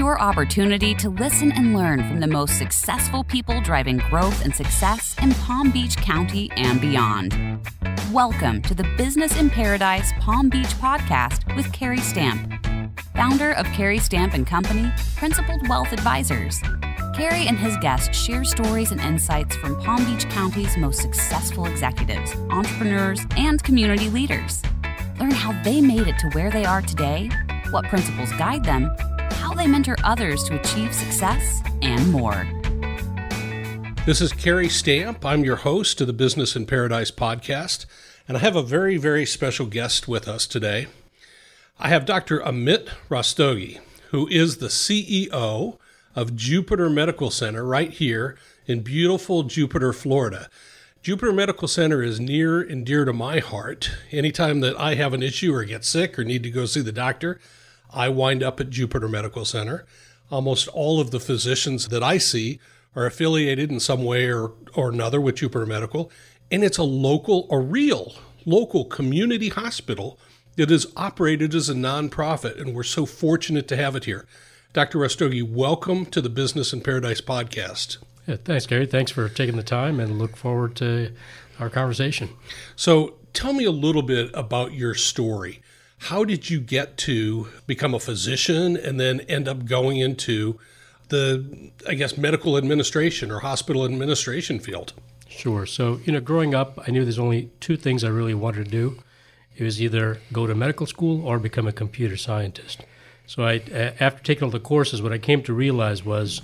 your opportunity to listen and learn from the most successful people driving growth and success in Palm Beach County and beyond. Welcome to the Business in Paradise Palm Beach podcast with Kerry Stamp, founder of Kerry Stamp and Company, Principled Wealth Advisors. Kerry and his guests share stories and insights from Palm Beach County's most successful executives, entrepreneurs, and community leaders. Learn how they made it to where they are today, what principles guide them, how they mentor others to achieve success, and more. This is Kerry Stamp. I'm your host of the Business in Paradise podcast, and I have a very, very special guest with us today. I have Dr. Amit Rastogi, who is the CEO of Jupiter Medical Center right here in beautiful Jupiter, Florida. Jupiter Medical Center is near and dear to my heart. Anytime that I have an issue or get sick or need to go see the doctor, I wind up at Jupiter Medical Center. Almost all of the physicians that I see are affiliated in some way or another with Jupiter Medical, and it's a real local community hospital that is operated as a nonprofit, and we're so fortunate to have it here. Dr. Rastogi, welcome to the Business in Paradise podcast. Yeah, thanks, Kerry. Thanks for taking the time, and look forward to our conversation. So tell me a little bit about your story. How did you get to become a physician and then end up going into the, I guess, medical administration or hospital administration field? Sure. So, growing up, I knew there's only two things I really wanted to do. It was either go to medical school or become a computer scientist. So after taking all the courses, what I came to realize was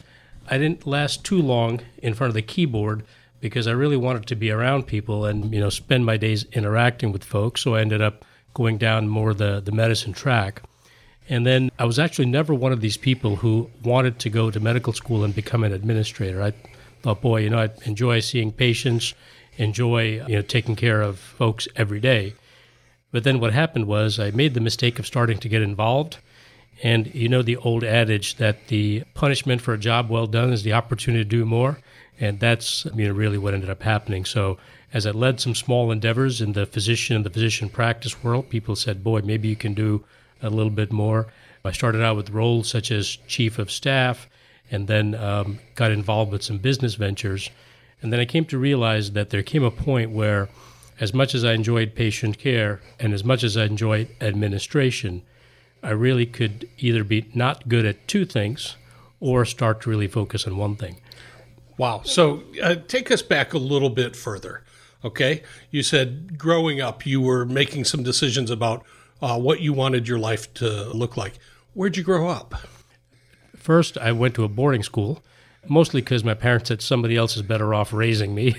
I didn't last too long in front of the keyboard because I really wanted to be around people and, spend my days interacting with folks. So I ended up going down more the medicine track. And then I was actually never one of these people who wanted to go to medical school and become an administrator. I thought, boy, I enjoy seeing patients, enjoy, taking care of folks every day. But then what happened was I made the mistake of starting to get involved. And the old adage that the punishment for a job well done is the opportunity to do more. And that's really what ended up happening. So as I led some small endeavors in the physician practice world, people said, boy, maybe you can do a little bit more. I started out with roles such as chief of staff and then got involved with some business ventures. And then I came to realize that there came a point where as much as I enjoyed patient care and as much as I enjoyed administration, I really could either be not good at two things or start to really focus on one thing. Wow. So take us back a little bit further, okay? You said growing up, you were making some decisions about what you wanted your life to look like. Where'd you grow up? First, I went to a boarding school, mostly because my parents said somebody else is better off raising me.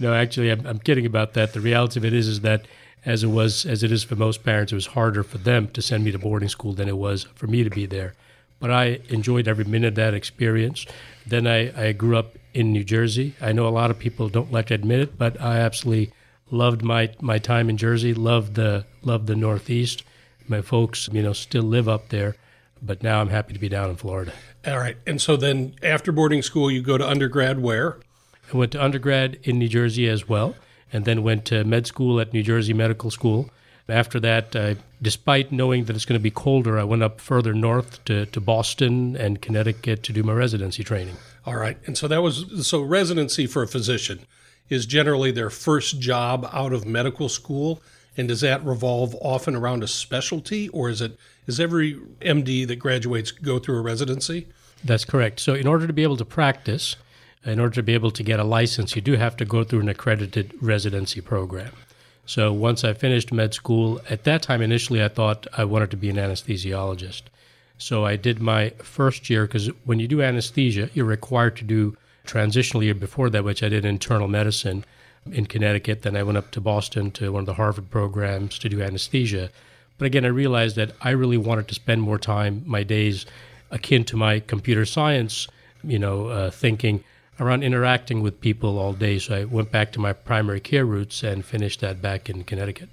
No, actually, I'm kidding about that. The reality of it is that as it is for most parents, it was harder for them to send me to boarding school than it was for me to be there. But I enjoyed every minute of that experience. Then I grew up in New Jersey. I know a lot of people don't like to admit it, but I absolutely loved my time in Jersey, loved the Northeast. My folks, still live up there, but now I'm happy to be down in Florida. All right. And so then after boarding school, you go to undergrad where? I went to undergrad in New Jersey as well, and then went to med school at New Jersey Medical School. After that, despite knowing that it's going to be colder, I went up further north to Boston and Connecticut to do my residency training. All right. And so residency for a physician is generally their first job out of medical school. And does that revolve often around a specialty, or is every MD that graduates go through a residency? That's correct. So in order to be able to practice, in order to be able to get a license, you do have to go through an accredited residency program. So once I finished med school, at that time initially I thought I wanted to be an anesthesiologist. So I did my first year, because when you do anesthesia, you're required to do transitional year before that, which I did internal medicine in Connecticut. Then I went up to Boston to one of the Harvard programs to do anesthesia. But again, I realized that I really wanted to spend more time, my days akin to my computer science, thinking, around interacting with people all day. So I went back to my primary care roots and finished that back in Connecticut.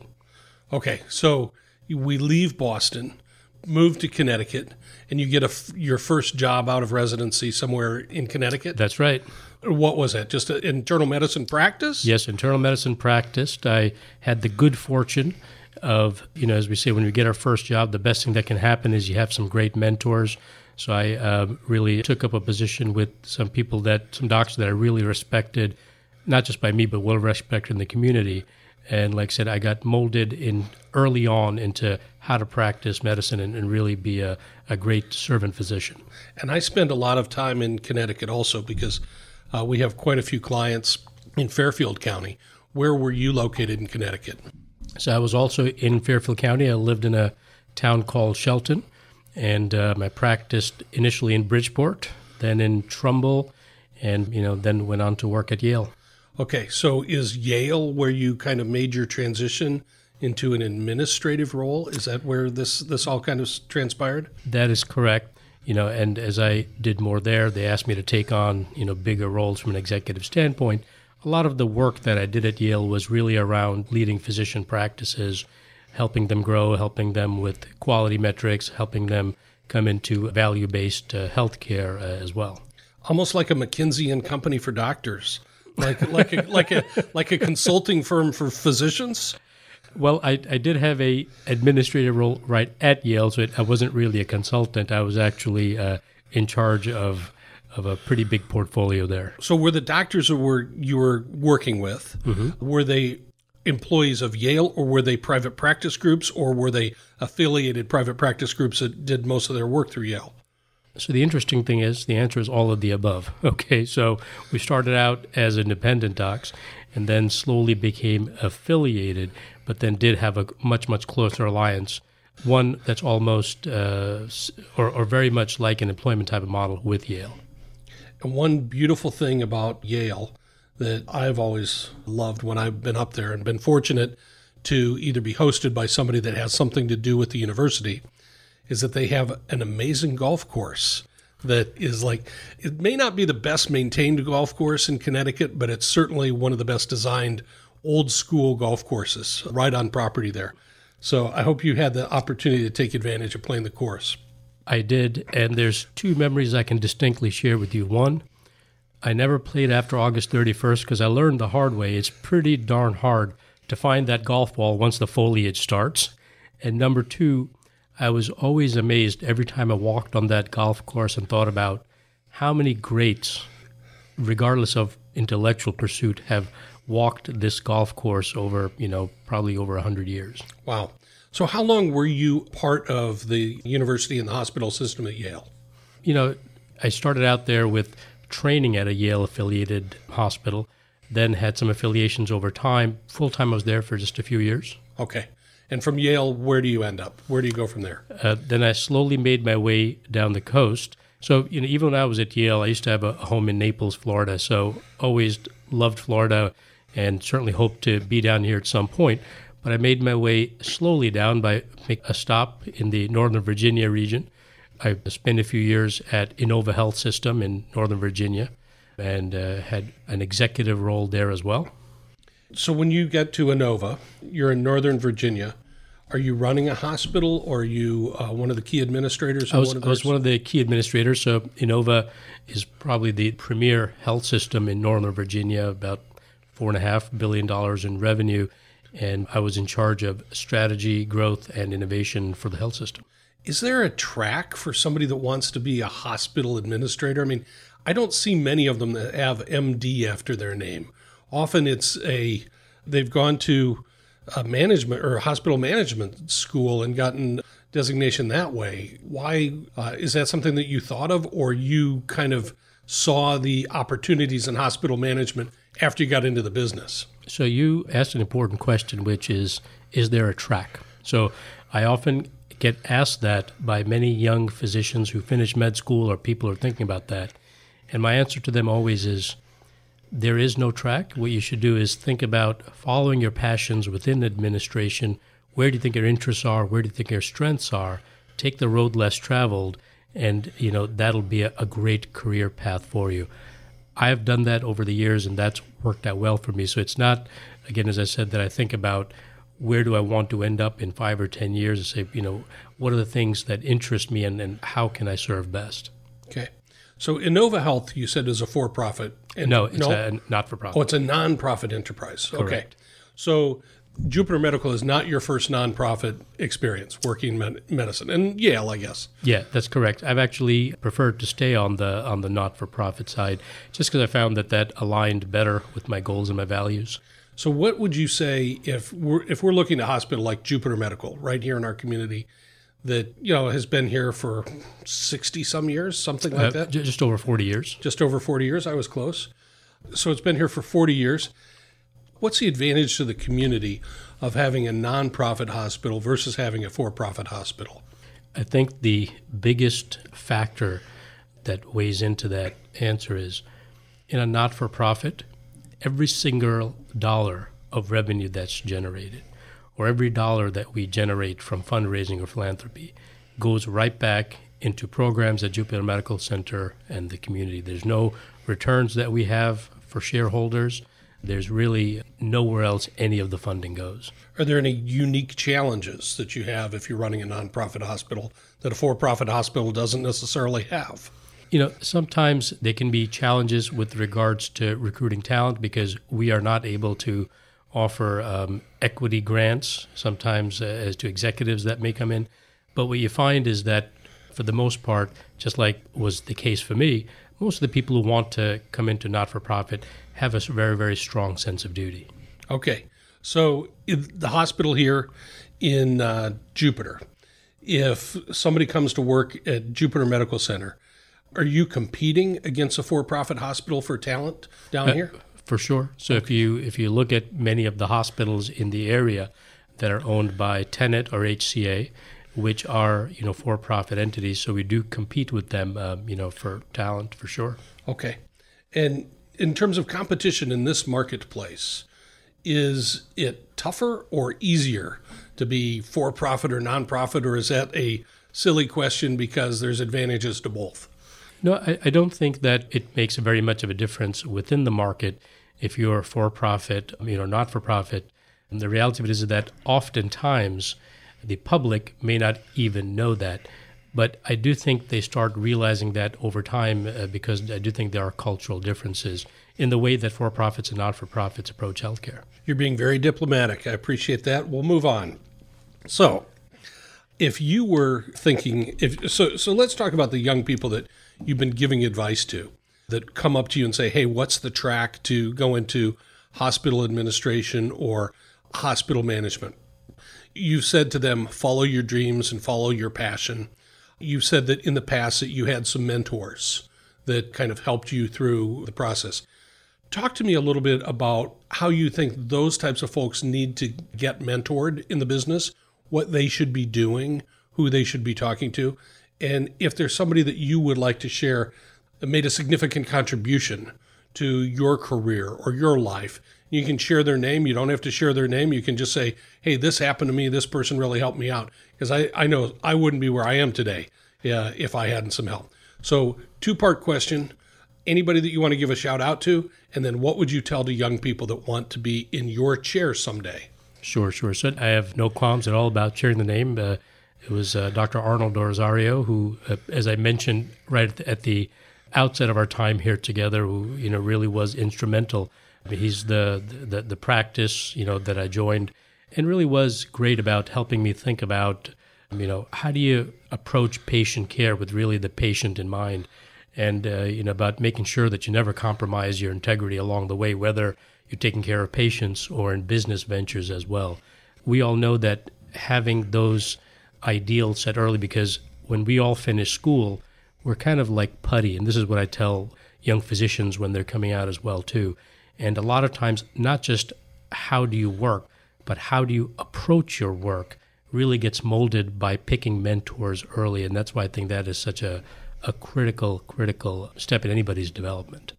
Okay, so we leave Boston, move to Connecticut, and you get your first job out of residency somewhere in Connecticut? That's right. What was that, just internal medicine practice? Yes, internal medicine practice. I had the good fortune of, as we say, when we get our first job, the best thing that can happen is you have some great mentors. So I really took up a position with some docs that I really respected, not just by me, but well respected in the community. And like I said, I got molded in early on into how to practice medicine and really be a great servant physician. And I spend a lot of time in Connecticut also because we have quite a few clients in Fairfield County. Where were you located in Connecticut? So I was also in Fairfield County. I lived in a town called Shelton, and I practiced initially in Bridgeport, then in Trumbull, and then went on to work at Yale. Okay, so is Yale where you kind of made your transition into an administrative role? Is that where this all kind of transpired? That is correct. And as I did more there, they asked me to take on, bigger roles from an executive standpoint. A lot of the work that I did at Yale was really around leading physician practices, helping them grow, helping them with quality metrics, helping them come into value-based healthcare as well. Almost like a McKinsey and Company for doctors. like a consulting firm for physicians? Well, I did have a administrative role right at Yale, so I wasn't really a consultant. I was actually in charge of a pretty big portfolio there. So were the doctors you were working with, mm-hmm. were they employees of Yale, or were they private practice groups, or were they affiliated private practice groups that did most of their work through Yale? So the interesting thing is the answer is all of the above. Okay, so we started out as independent docs and then slowly became affiliated, but then did have a much, much closer alliance, one that's almost or very much like an employment type of model with Yale. And one beautiful thing about Yale that I've always loved when I've been up there and been fortunate to either be hosted by somebody that has something to do with the university is that they have an amazing golf course that is it may not be the best maintained golf course in Connecticut, but it's certainly one of the best designed old school golf courses right on property there. So I hope you had the opportunity to take advantage of playing the course. I did, and there's two memories I can distinctly share with you. One, I never played after August 31st because I learned the hard way. It's pretty darn hard to find that golf ball once the foliage starts. And number two, I was always amazed every time I walked on that golf course and thought about how many greats, regardless of intellectual pursuit, have walked this golf course over, probably over 100 years. Wow. So how long were you part of the university and the hospital system at Yale? I started out there with training at a Yale-affiliated hospital, then had some affiliations over time. Full-time I was there for just a few years. Okay. And from Yale, where do you end up? Where do you go from there? Then I slowly made my way down the coast. So even when I was at Yale, I used to have a home in Naples, Florida. So always loved Florida and certainly hoped to be down here at some point. But I made my way slowly down by making a stop in the Northern Virginia region. I spent a few years at Inova Health System in Northern Virginia and had an executive role there as well. So when you get to Inova, you're in Northern Virginia. Are you running a hospital, or are you one of the key administrators? I was one of the key administrators. So Inova is probably the premier health system in Northern Virginia, about $4.5 billion in revenue. And I was in charge of strategy, growth, and innovation for the health system. Is there a track for somebody that wants to be a hospital administrator? I mean, I don't see many of them that have MD after their name. Often it's they've gone to a management or hospital management school and gotten designation that way. Why is that something that you thought of, or you kind of saw the opportunities in hospital management after you got into the business? So you asked an important question, which is there a track? So I often get asked that by many young physicians who finish med school or people who are thinking about that. And my answer to them always is, there is no track. What you should do is think about following your passions within administration. Where do you think your interests are? Where do you think your strengths are? Take the road less traveled, and that'll be a great career path for you. I've done that over the years, and that's worked out well for me. So it's not, again, as I said, that I think about where do I want to end up in 5 or 10 years and say, what are the things that interest me, and how can I serve best? Okay. So Inova Health, you said, is a for-profit. No, it's a not-for-profit. Oh, it's a non-profit enterprise. Correct. Okay. So Jupiter Medical is not your first nonprofit experience working medicine, and Yale, I guess. Yeah, that's correct. I've actually preferred to stay on the not-for-profit side, just because I found that aligned better with my goals and my values. So, what would you say if we're looking at a hospital like Jupiter Medical right here in our community, that has been here for 60 some years, something like that? Just over 40 years. Just over 40 years. I was close. So it's been here for 40 years. What's the advantage to the community of having a nonprofit hospital versus having a for-profit hospital? I think the biggest factor that weighs into that answer is, in a not-for-profit, every single dollar of revenue that's generated, or every dollar that we generate from fundraising or philanthropy, goes right back into programs at Jupiter Medical Center and the community. There's no returns that we have for shareholders. There's really nowhere else any of the funding goes. Are there any unique challenges that you have if you're running a nonprofit hospital that a for-profit hospital doesn't necessarily have? Sometimes there can be challenges with regards to recruiting talent because we are not able to offer equity grants sometimes as to executives that may come in. But what you find is that for the most part, just like was the case for me, most of the people who want to come into not-for-profit have a very, very strong sense of duty. Okay. So the hospital here in Jupiter, if somebody comes to work at Jupiter Medical Center, are you competing against a for-profit hospital for talent down here? For sure. So if you look at many of the hospitals in the area that are owned by Tenet or HCA, which are for-profit entities, so we do compete with them, for talent for sure. Okay, and in terms of competition in this marketplace, is it tougher or easier to be for-profit or non-profit, or is that a silly question because there's advantages to both? No, I don't think that it makes very much of a difference within the market if you're for-profit, not-for-profit. And the reality of it is that oftentimes the public may not even know that. But I do think they start realizing that over time because I do think there are cultural differences in the way that for-profits and not-for-profits approach healthcare. You're being very diplomatic. I appreciate that. We'll move on. So if you were thinking, so let's talk about the young people that you've been giving advice to that come up to you and say, hey, what's the track to go into hospital administration or hospital management? You've said to them, follow your dreams and follow your passion. You've said that in the past that you had some mentors that kind of helped you through the process. Talk to me a little bit about how you think those types of folks need to get mentored in the business, what they should be doing, who they should be talking to. And if there's somebody that you would like to share that made a significant contribution to your career or your life, you can share their name. You don't have to share their name. You can just say, hey, this happened to me. This person really helped me out. Because I know I wouldn't be where I am today if I hadn't some help. So two-part question, anybody that you want to give a shout out to, and then what would you tell to young people that want to be in your chair someday? Sure. So I have no qualms at all about sharing the name. It was Dr. Arnold Dorzario, who, as I mentioned right at the outset of our time here together, who really was instrumental. He's the practice that I joined, and really was great about helping me think about how do you approach patient care with really the patient in mind, and about making sure that you never compromise your integrity along the way, whether you're taking care of patients or in business ventures as well. We all know that having those ideal set early, because when we all finish school, we're kind of like putty. And this is what I tell young physicians when they're coming out as well too. And a lot of times, not just how do you work, but how do you approach your work really gets molded by picking mentors early. And that's why I think that is such a critical step in anybody's development.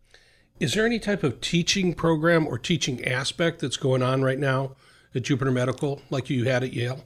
Is there any type of teaching program or teaching aspect that's going on right now at Jupiter Medical like you had at Yale?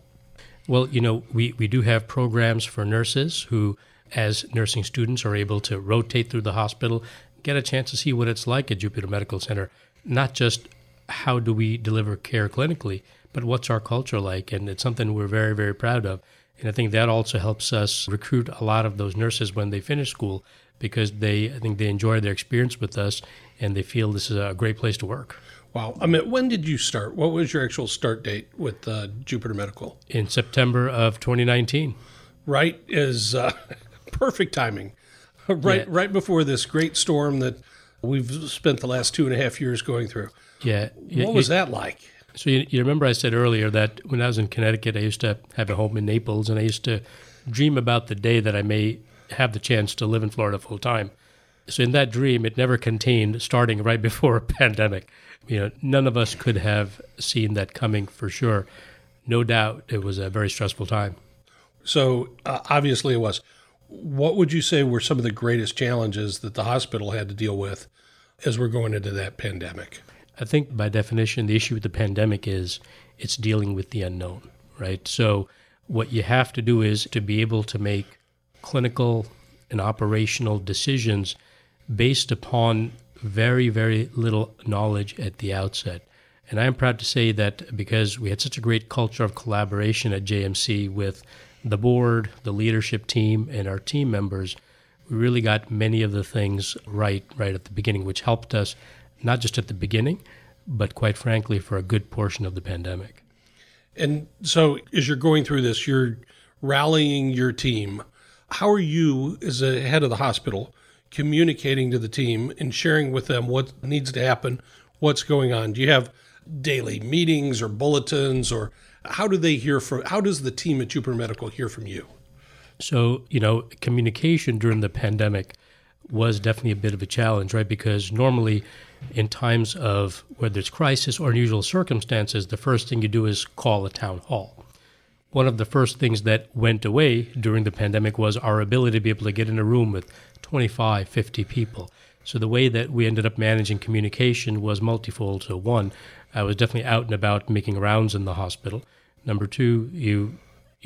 Well, we do have programs for nurses who, as nursing students, are able to rotate through the hospital, get a chance to see what it's like at Jupiter Medical Center, not just how do we deliver care clinically, but what's our culture like, and it's something we're very, very proud of. And I think that also helps us recruit a lot of those nurses when they finish school, because I think they enjoy their experience with us, and they feel this is a great place to work. Wow. Amit, when did you start? What was your actual start date with Jupiter Medical? In September of 2019. Right is perfect timing. Right before this great storm that we've spent the last 2.5 years going through. Yeah. What was that like? So you remember I said earlier that when I was in Connecticut, I used to have a home in Naples, and I used to dream about the day that I may have the chance to live in Florida full time. So in that dream, it never contained starting right before a pandemic. You know, none of us could have seen that coming for sure. No doubt it was a very stressful time. So obviously it was. What would you say were some of the greatest challenges that the hospital had to deal with as we're going into that pandemic? I think by definition, the issue with the pandemic is it's dealing with the unknown, right? So what you have to do is to be able to make clinical and operational decisions based upon very, very little knowledge at the outset. And I am proud to say that because we had such a great culture of collaboration at JMC with the board, the leadership team, and our team members, we really got many of the things right at the beginning, which helped us not just at the beginning, but quite frankly, for a good portion of the pandemic. And so as you're going through this, you're rallying your team. How are you, as a head of the hospital, communicating to the team and sharing with them what needs to happen, what's going on? Do you have daily meetings or bulletins, or how does the team at Jupiter Medical hear from you? So, you know, communication during the pandemic was definitely a bit of a challenge, right? Because normally in times of whether it's crisis or unusual circumstances, the first thing you do is call a town hall. One of the first things that went away during the pandemic was our ability to be able to get in a room with 25, 50 people. So the way that we ended up managing communication was multifold. So one, I was definitely out and about making rounds in the hospital. Number two, you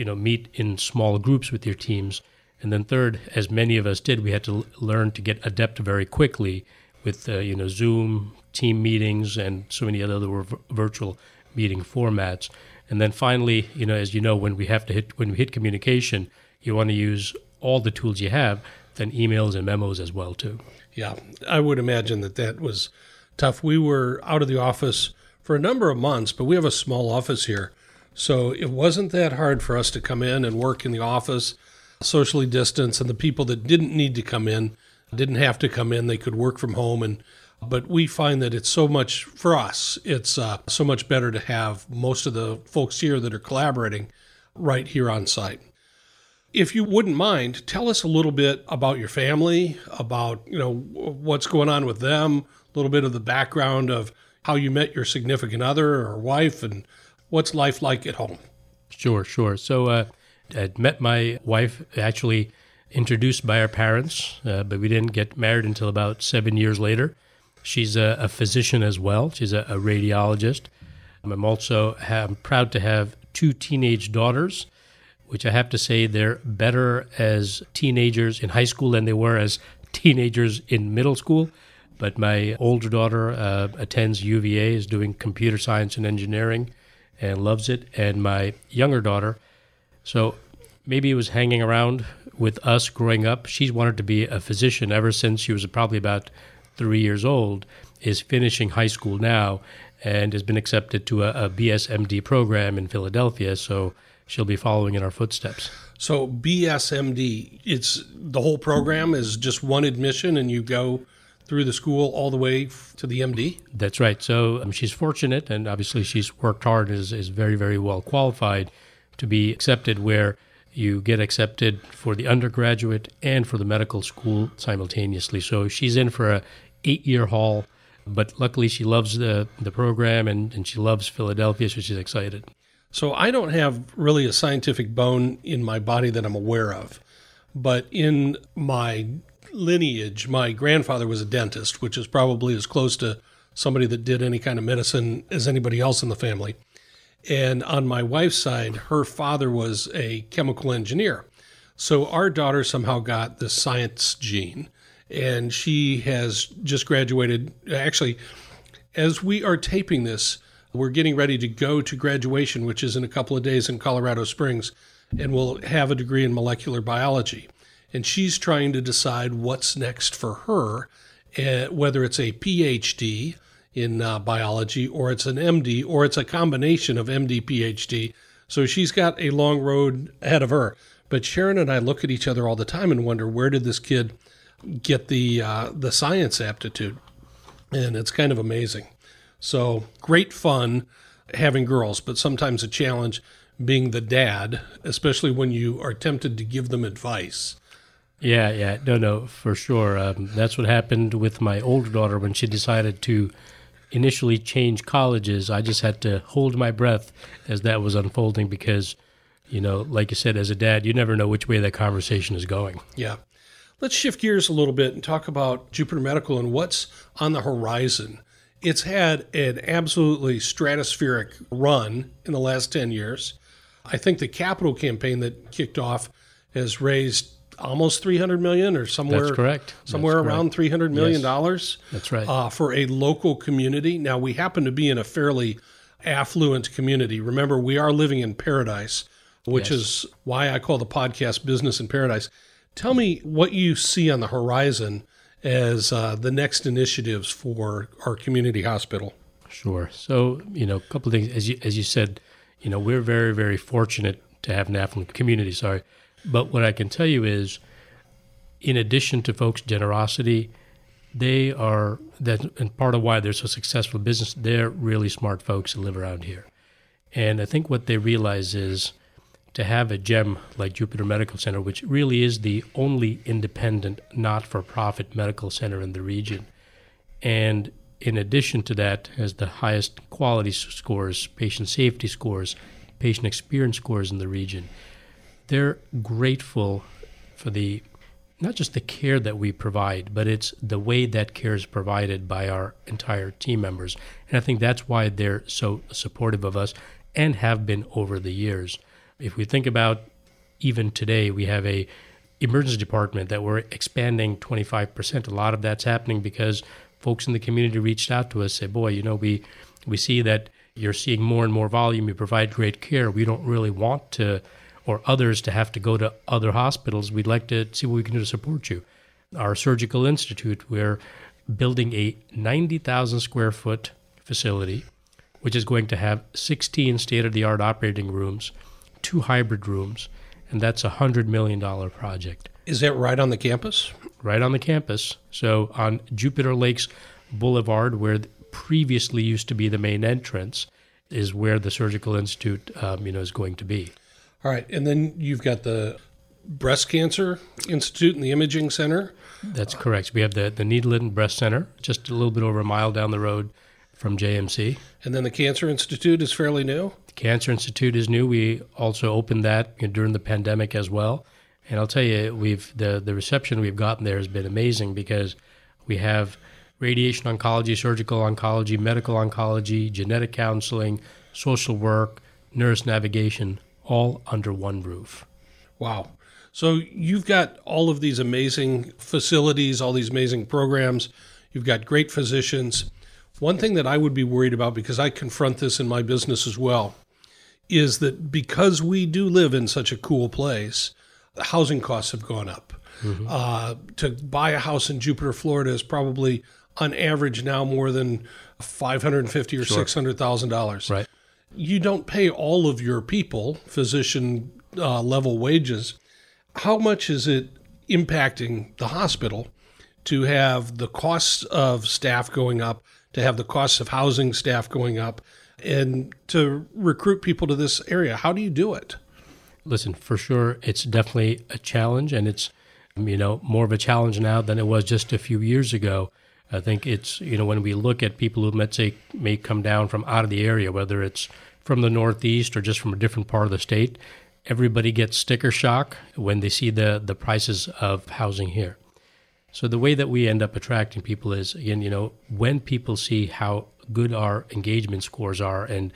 know, meet in small groups with your teams. And then third, as many of us did, we had to learn to get adept very quickly with, Zoom, team meetings, and so many other virtual meeting formats. And then finally, you know, as you know, when we hit communication, you want to use all the tools you have, then emails and memos as well, too. Yeah, I would imagine that was tough. We were out of the office for a number of months, but we have a small office here. So it wasn't that hard for us to come in and work in the office, socially distance, and the people that didn't need to come in didn't have to come in. They could work from home. But we find that it's so much, for us, it's so much better to have most of the folks here that are collaborating right here on site. If you wouldn't mind, tell us a little bit about your family, about, you know, what's going on with them, a little bit of the background of how you met your significant other or wife, and what's life like at home. Sure. So I'd met my wife, actually introduced by our parents, but we didn't get married until about 7 years later. She's a physician as well. She's a radiologist. I'm proud to have two teenage daughters, which I have to say they're better as teenagers in high school than they were as teenagers in middle school. But my older daughter attends UVA, is doing computer science and engineering, and loves it. And my younger daughter, so maybe it was hanging around with us growing up. She's wanted to be a physician ever since she was probably about 3 years old, is finishing high school now and has been accepted to a BSMD program in Philadelphia. So she'll be following in our footsteps. So BSMD, it's the whole program is just one admission and you go through the school all the way to the MD? That's right. So she's fortunate, and obviously she's worked hard and is very, very well qualified to be accepted, where you get accepted for the undergraduate and for the medical school simultaneously. So she's in for a 8-year haul, but luckily she loves the program and she loves Philadelphia, so she's excited. So I don't have really a scientific bone in my body that I'm aware of, but in my lineage, my grandfather was a dentist, which is probably as close to somebody that did any kind of medicine as anybody else in the family. And on my wife's side, her father was a chemical engineer. So our daughter somehow got the science gene, and she has just graduated. Actually, as we are taping this, we're getting ready to go to graduation, which is in a couple of days in Colorado Springs, and we'll have a degree in molecular biology. And she's trying to decide what's next for her, whether it's a PhD in biology, or it's an MD, or it's a combination of MD, PhD. So she's got a long road ahead of her. But Sharon and I look at each other all the time and wonder, where did this kid get the science aptitude? And it's kind of amazing. So great fun having girls, but sometimes a challenge being the dad, especially when you are tempted to give them advice. Yeah, no, for sure. That's what happened with my older daughter when she decided to initially change colleges. I just had to hold my breath as that was unfolding because, you know, like you said, as a dad, you never know which way that conversation is going. Yeah. Let's shift gears a little bit and talk about Jupiter Medical and what's on the horizon. It's had an absolutely stratospheric run in the last 10 years. I think the capital campaign that kicked off has raised almost $300 million or somewhere around $300 million. Yes. That's right. For a local community. Now, we happen to be in a fairly affluent community. Remember, we are living in paradise, which is why I call the podcast Business in Paradise. Tell me what you see on the horizon as the next initiatives for our community hospital. Sure. So, you know, a couple of things. As you said, you know, we're very, very fortunate to have an affluent community, But what I can tell you is, in addition to folks' generosity, and part of why they're so successful in business, they're really smart folks that live around here. And I think what they realize is to have a gem like Jupiter Medical Center, which really is the only independent, not-for-profit medical center in the region. And in addition to that, has the highest quality scores, patient safety scores, patient experience scores in the region. They're grateful for not just the care that we provide, but it's the way that care is provided by our entire team members. And I think that's why they're so supportive of us and have been over the years. If we think about even today, we have an emergency department that we're expanding 25%. A lot of that's happening because folks in the community reached out to us, said, boy, you know, we see that you're seeing more and more volume. You provide great care. We don't really want to or others to have to go to other hospitals. We'd like to see what we can do to support you. Our Surgical Institute, we're building a 90,000 square foot facility, which is going to have 16 state-of-the-art operating rooms, 2 hybrid rooms, and that's a $100 million project. Is that right on the campus? Right on the campus. So on Jupiter Lakes Boulevard, where previously used to be the main entrance, is where the Surgical Institute is going to be. All right, and then you've got the Breast Cancer Institute and the Imaging Center. That's correct. So we have the Needelman Breast Center, just a little bit over a mile down the road from JMC. And then the Cancer Institute is fairly new? The Cancer Institute is new. We also opened that during the pandemic as well. And I'll tell you, the reception we've gotten there has been amazing because we have radiation oncology, surgical oncology, medical oncology, genetic counseling, social work, nurse navigation, all under one roof. Wow. So you've got all of these amazing facilities, all these amazing programs. You've got great physicians. One thing that I would be worried about, because I confront this in my business as well, is that because we do live in such a cool place, the housing costs have gone up. Mm-hmm. To buy a house in Jupiter, Florida is probably on average now more than $550,000 or $600,000. Right. You don't pay all of your people physician-level wages. How much is it impacting the hospital to have the costs of staff going up, to have the costs of housing staff going up, and to recruit people to this area? How do you do it? Listen, for sure, it's definitely a challenge, and it's more of a challenge now than it was just a few years ago. I think it's, when we look at people who, let's say, may come down from out of the area, whether it's from the Northeast or just from a different part of the state, everybody gets sticker shock when they see the prices of housing here. So the way that we end up attracting people is, again, when people see how good our engagement scores are, and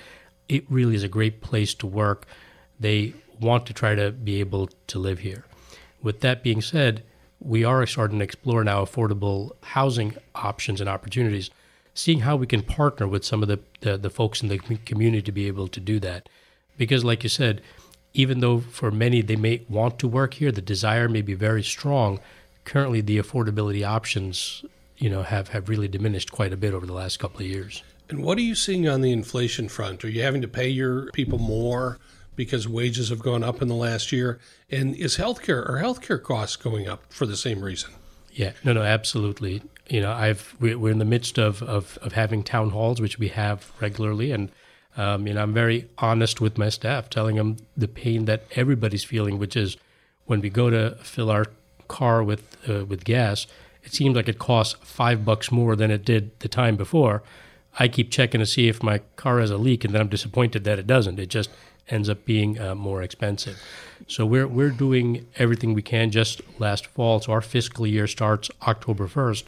it really is a great place to work, they want to try to be able to live here. With that being said, we are starting to explore now affordable housing options and opportunities, seeing how we can partner with some of the folks in the community to be able to do that. Because like you said, even though for many they may want to work here, the desire may be very strong, currently the affordability options you know, have really diminished quite a bit over the last couple of years. And what are you seeing on the inflation front? Are you having to pay your people more because wages have gone up in the last year? And are healthcare costs going up for the same reason? Yeah, no, absolutely. You know, we're in the midst of having town halls, which we have regularly, and you know, I'm very honest with my staff, telling them the pain that everybody's feeling, which is when we go to fill our car with gas, it seems like it costs $5 more than it did the time before. I keep checking to see if my car has a leak, and then I'm disappointed that it doesn't. It just ends up being more expensive. So we're doing everything we can. Just last fall, so our fiscal year starts October 1st,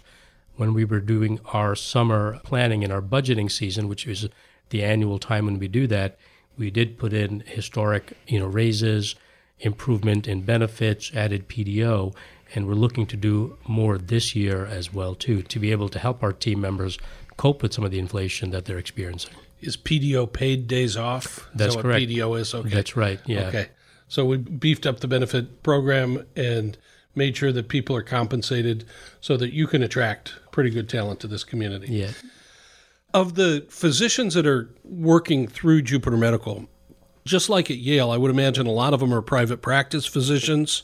when we were doing our summer planning and our budgeting season, which is the annual time when we do that, we did put in historic, you know, raises, improvement in benefits, added PDO, and we're looking to do more this year as well, too, to be able to help our team members cope with some of the inflation that they're experiencing. Is PDO paid days off? That's correct. What PDO is? Okay. That's right, yeah. Okay. So we beefed up the benefit program and made sure that people are compensated so that you can attract pretty good talent to this community. Yeah. Of the physicians that are working through Jupiter Medical, just like at Yale, I would imagine a lot of them are private practice physicians.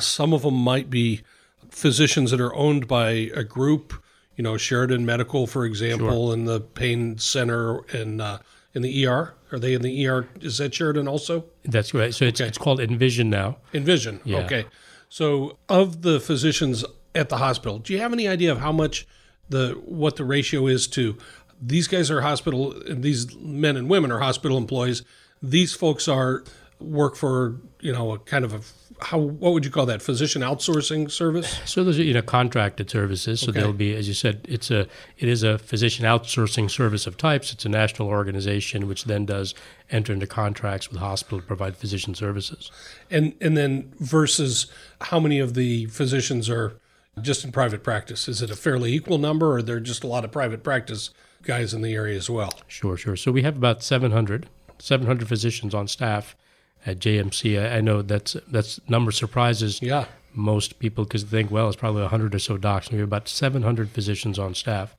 Some of them might be physicians that are owned by a group, you know, Sheridan Medical, for example, and the pain center in the ER. Are they in the ER? Is that Sheridan also? That's right. So it's called Envision now. Envision, yeah. Okay. So of the physicians at the hospital, do you have any idea of how much what the ratio is to these guys are hospital, and these men and women are hospital employees, these folks work for, you know, a kind of what would you call that, physician outsourcing service? So those are, you know, contracted services. So they'll be, as you said, it is a physician outsourcing service of types. It's a national organization, which then does enter into contracts with hospitals to provide physician services. And then versus how many of the physicians are just in private practice? Is it a fairly equal number, or are there just a lot of private practice guys in the area as well? Sure. So we have about 700 physicians on staff at JMC. I know that's number surprises most people, because they think, well, it's probably 100 or so docs. We have about 700 physicians on staff.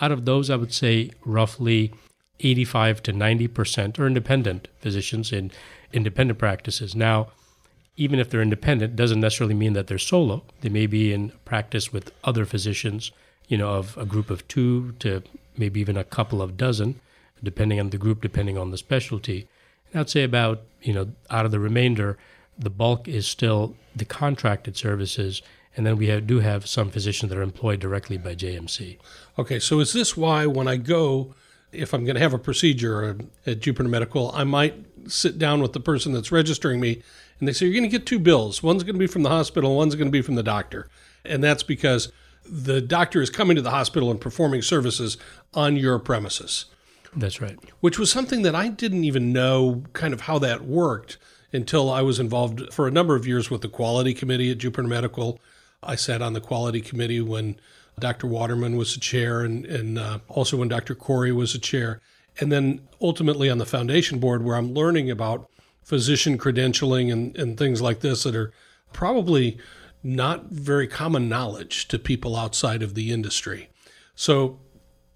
Out of those, I would say roughly 85 to 90% are independent physicians in independent practices. Now, even if they're independent, doesn't necessarily mean that they're solo. They may be in practice with other physicians, you know, of a group of two to maybe even a couple of dozen, depending on the group, depending on the specialty. And I'd say about, you know, out of the remainder, the bulk is still the contracted services. And then we do have some physicians that are employed directly by JMC. Okay, so is this why when I go, if I'm going to have a procedure at Jupiter Medical, I might sit down with the person that's registering me, and they say, you're going to get two bills. One's going to be from the hospital, one's going to be from the doctor. And that's because the doctor is coming to the hospital and performing services on your premises. That's right. Which was something that I didn't even know kind of how that worked until I was involved for a number of years with the quality committee at Jupiter Medical. I sat on the quality committee when Dr. Waterman was the chair and also when Dr. Corey was the chair. And then ultimately on the foundation board, where I'm learning about physician credentialing and things like this that are probably not very common knowledge to people outside of the industry. So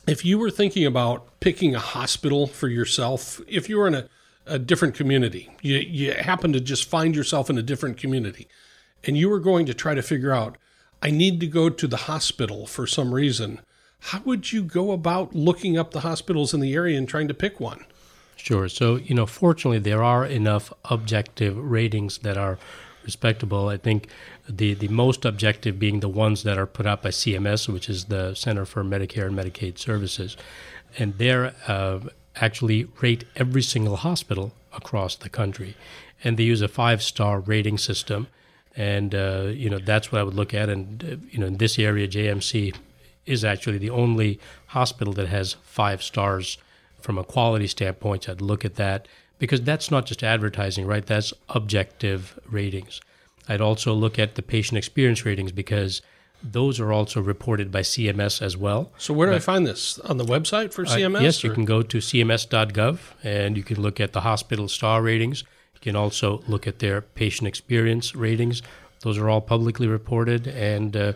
if you were thinking about picking a hospital for yourself, if you were in a different community, you happen to just find yourself in a different community, and you were going to try to figure out, I need to go to the hospital for some reason, how would you go about looking up the hospitals in the area and trying to pick one? Sure. So, you know, fortunately, there are enough objective ratings that are respectable. I think the most objective being the ones that are put out by CMS, which is the Center for Medicare and Medicaid Services. And they actually rate every single hospital across the country. And they use a 5-star rating system. And, you know, that's what I would look at. And, you know, in this area, JMC is actually the only hospital that has 5 stars from a quality standpoint. So I'd look at that, because that's not just advertising, right? That's objective ratings. I'd also look at the patient experience ratings, because those are also reported by CMS as well. So where do I find this? On the website for CMS? Yes, you can go to cms.gov, and you can look at the hospital star ratings. You can also look at their patient experience ratings. Those are all publicly reported, and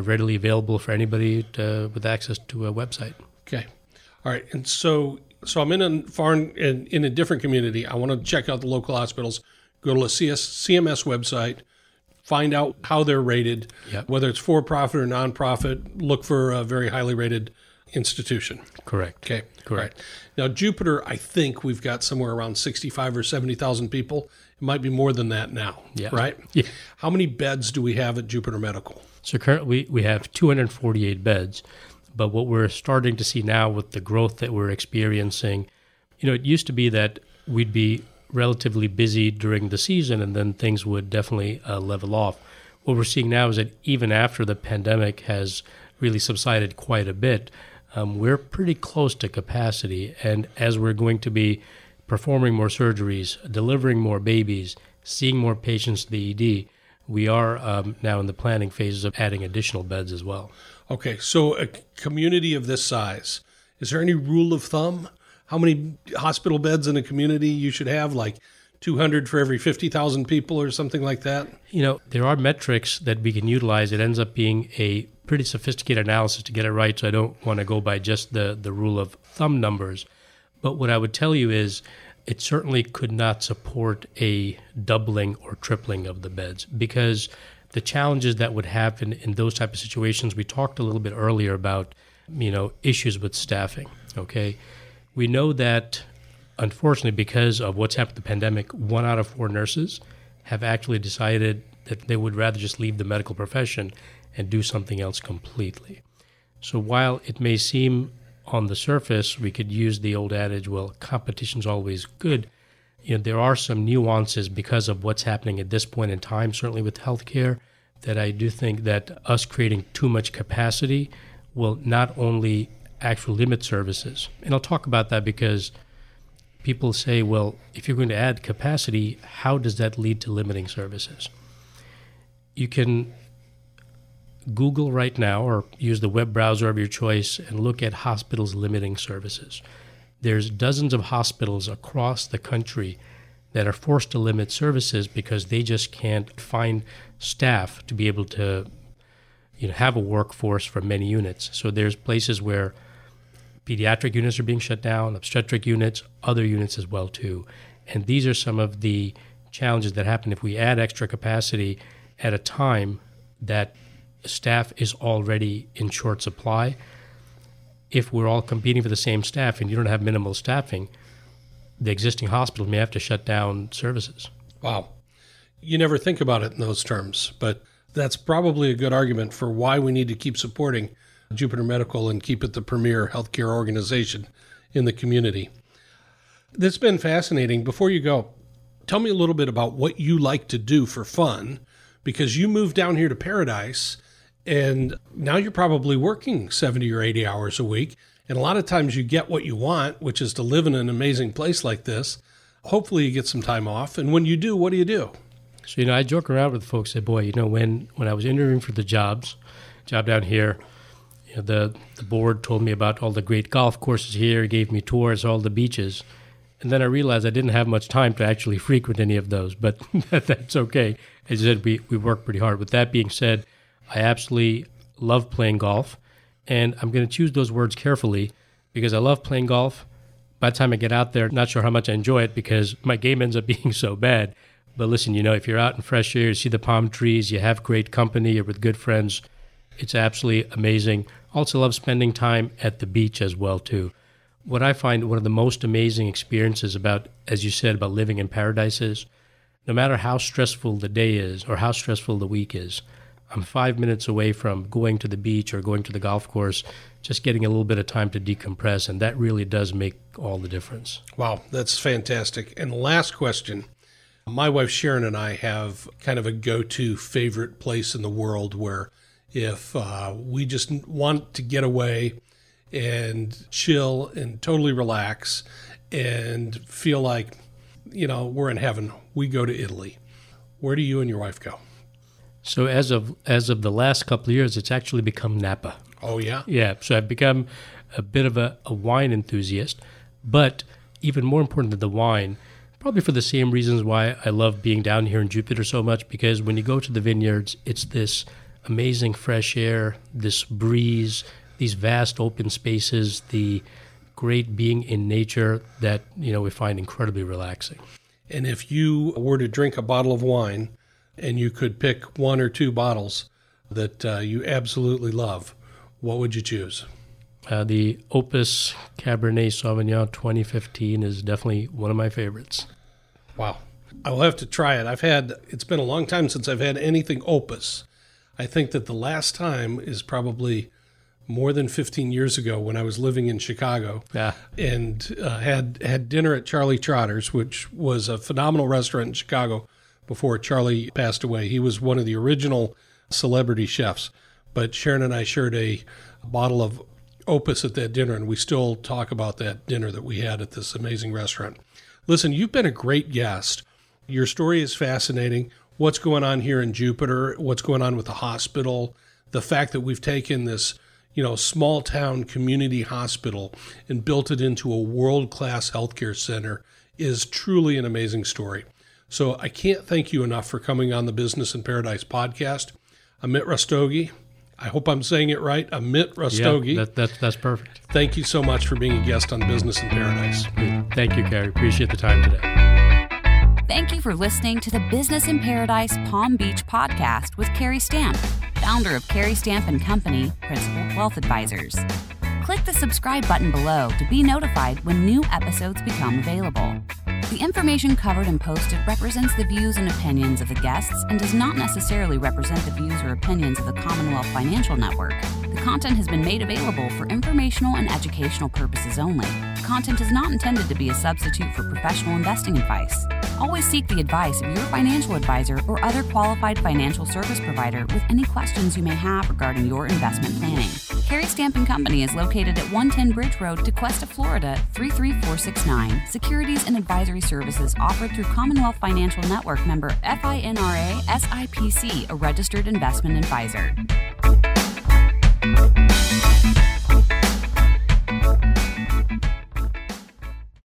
readily available for anybody to, with access to a website. Okay. All right. And so I'm in a foreign and in a different community. I want to check out the local hospitals, go to the CMS website, find out how they're rated, yep. whether it's for-profit or non-profit, look for a very highly rated institution. Correct. Okay. Correct. Right. Now, Jupiter, I think we've got somewhere around 65 or 70,000 people. It might be more than that now, yeah. right? Yeah. How many beds do we have at Jupiter Medical? So currently we have 248 beds, but what we're starting to see now with the growth that we're experiencing, you know, it used to be that we'd be relatively busy during the season and then things would definitely level off. What we're seeing now is that even after the pandemic has really subsided quite a bit, we're pretty close to capacity, and as we're going to be performing more surgeries, delivering more babies, seeing more patients to the ED, we are now in the planning phases of adding additional beds as well. Okay, so a community of this size, is there any rule of thumb? How many hospital beds in a community you should have, like 200 for every 50,000 people or something like that? You know, there are metrics that we can utilize. It ends up being a pretty sophisticated analysis to get it right, so I don't want to go by just the rule of thumb numbers. But what I would tell you is it certainly could not support a doubling or tripling of the beds, because the challenges that would happen in those type of situations, we talked a little bit earlier about, you know, issues with staffing, okay? We know that, unfortunately, because of what's happened with the pandemic, 1 out of 4 nurses have actually decided that they would rather just leave the medical profession and do something else completely. So while it may seem on the surface, we could use the old adage, well, competition's always good, you know, there are some nuances because of what's happening at this point in time, certainly with healthcare, that I do think that us creating too much capacity will not only actually limit services. And I'll talk about that because people say, well, if you're going to add capacity, how does that lead to limiting services? You can Google right now or use the web browser of your choice and look at hospitals limiting services. There's dozens of hospitals across the country that are forced to limit services because they just can't find staff to be able to, you know, have a workforce for many units. So there's places where pediatric units are being shut down, obstetric units, other units as well too. And these are some of the challenges that happen if we add extra capacity at a time that staff is already in short supply. If we're all competing for the same staff and you don't have minimal staffing, the existing hospital may have to shut down services. Wow. You never think about it in those terms, but that's probably a good argument for why we need to keep supporting Jupiter Medical and keep it the premier healthcare organization in the community. That's been fascinating. Before you go, tell me a little bit about what you like to do for fun, because you moved down here to Paradise and now you're probably working 70 or 80 hours a week. And a lot of times you get what you want, which is to live in an amazing place like this. Hopefully you get some time off. And when you do, what do you do? So, you know, I joke around with folks, say, boy, you know, when I was interviewing for the job down here, you know, the board told me about all the great golf courses here, gave me tours, all the beaches. And then I realized I didn't have much time to actually frequent any of those, but that's okay. As I said, we work pretty hard. With that being said, I absolutely love playing golf, and I'm going to choose those words carefully because I love playing golf. By the time I get out there, not sure how much I enjoy it because my game ends up being so bad. But listen, you know, if you're out in fresh air, you see the palm trees, you have great company, you're with good friends, it's absolutely amazing. Also love spending time at the beach as well, too. What I find one of the most amazing experiences about, as you said, about living in Paradise is, no matter how stressful the day is or how stressful the week is, I'm 5 minutes away from going to the beach or going to the golf course, just getting a little bit of time to decompress, and that really does make all the difference. Wow, that's fantastic. And last question. My wife Sharon and I have kind of a go-to favorite place in the world where if we just want to get away and chill and totally relax and feel like, you know, we're in heaven, we go to Italy. Where do you and your wife go? So as of the last couple of years, it's actually become Napa. Oh, yeah? Yeah, so I've become a bit of a wine enthusiast, but even more important than the wine, probably for the same reasons why I love being down here in Jupiter so much, because when you go to the vineyards, it's this amazing fresh air, this breeze, these vast open spaces, the great being in nature that, you know, we find incredibly relaxing. And if you were to drink a bottle of wine and you could pick one or two bottles that you absolutely love, what would you choose? The Opus Cabernet Sauvignon 2015 is definitely one of my favorites. Wow. I will have to try it. It's been a long time since I've had anything Opus. I think that the last time is probably more than 15 years ago when I was living in Chicago. Yeah. And had dinner at Charlie Trotter's, which was a phenomenal restaurant in Chicago before Charlie passed away. He was one of the original celebrity chefs. But Sharon and I shared a bottle of Opus at that dinner, and we still talk about that dinner that we had at this amazing restaurant. Listen, you've been a great guest. Your story is fascinating. What's going on here in Jupiter, what's going on with the hospital, the fact that we've taken this, you know, small town community hospital and built it into a world-class healthcare center is truly an amazing story. So I can't thank you enough for coming on the Business in Paradise podcast. Amit Rastogi, I hope I'm saying it right. Amit Rastogi. Yeah, that's perfect. Thank you so much for being a guest on Business in Paradise. Thank you, Kerry. Appreciate the time today. Thank you for listening to the Business in Paradise Palm Beach podcast with Kerry Stamp, founder of Kerry Stamp and Company, Principled Wealth Advisors. Click the subscribe button below to be notified when new episodes become available. The information covered and posted represents the views and opinions of the guests and does not necessarily represent the views or opinions of the Commonwealth Financial Network. The content has been made available for informational and educational purposes only. The content is not intended to be a substitute for professional investing advice. Always seek the advice of your financial advisor or other qualified financial service provider with any questions you may have regarding your investment planning. Kerry Stamp and Company is located at 110 Bridge Road, Tequesta, Florida, 33469. Securities and advisory services offered through Commonwealth Financial Network member FINRA SIPC, a registered investment advisor.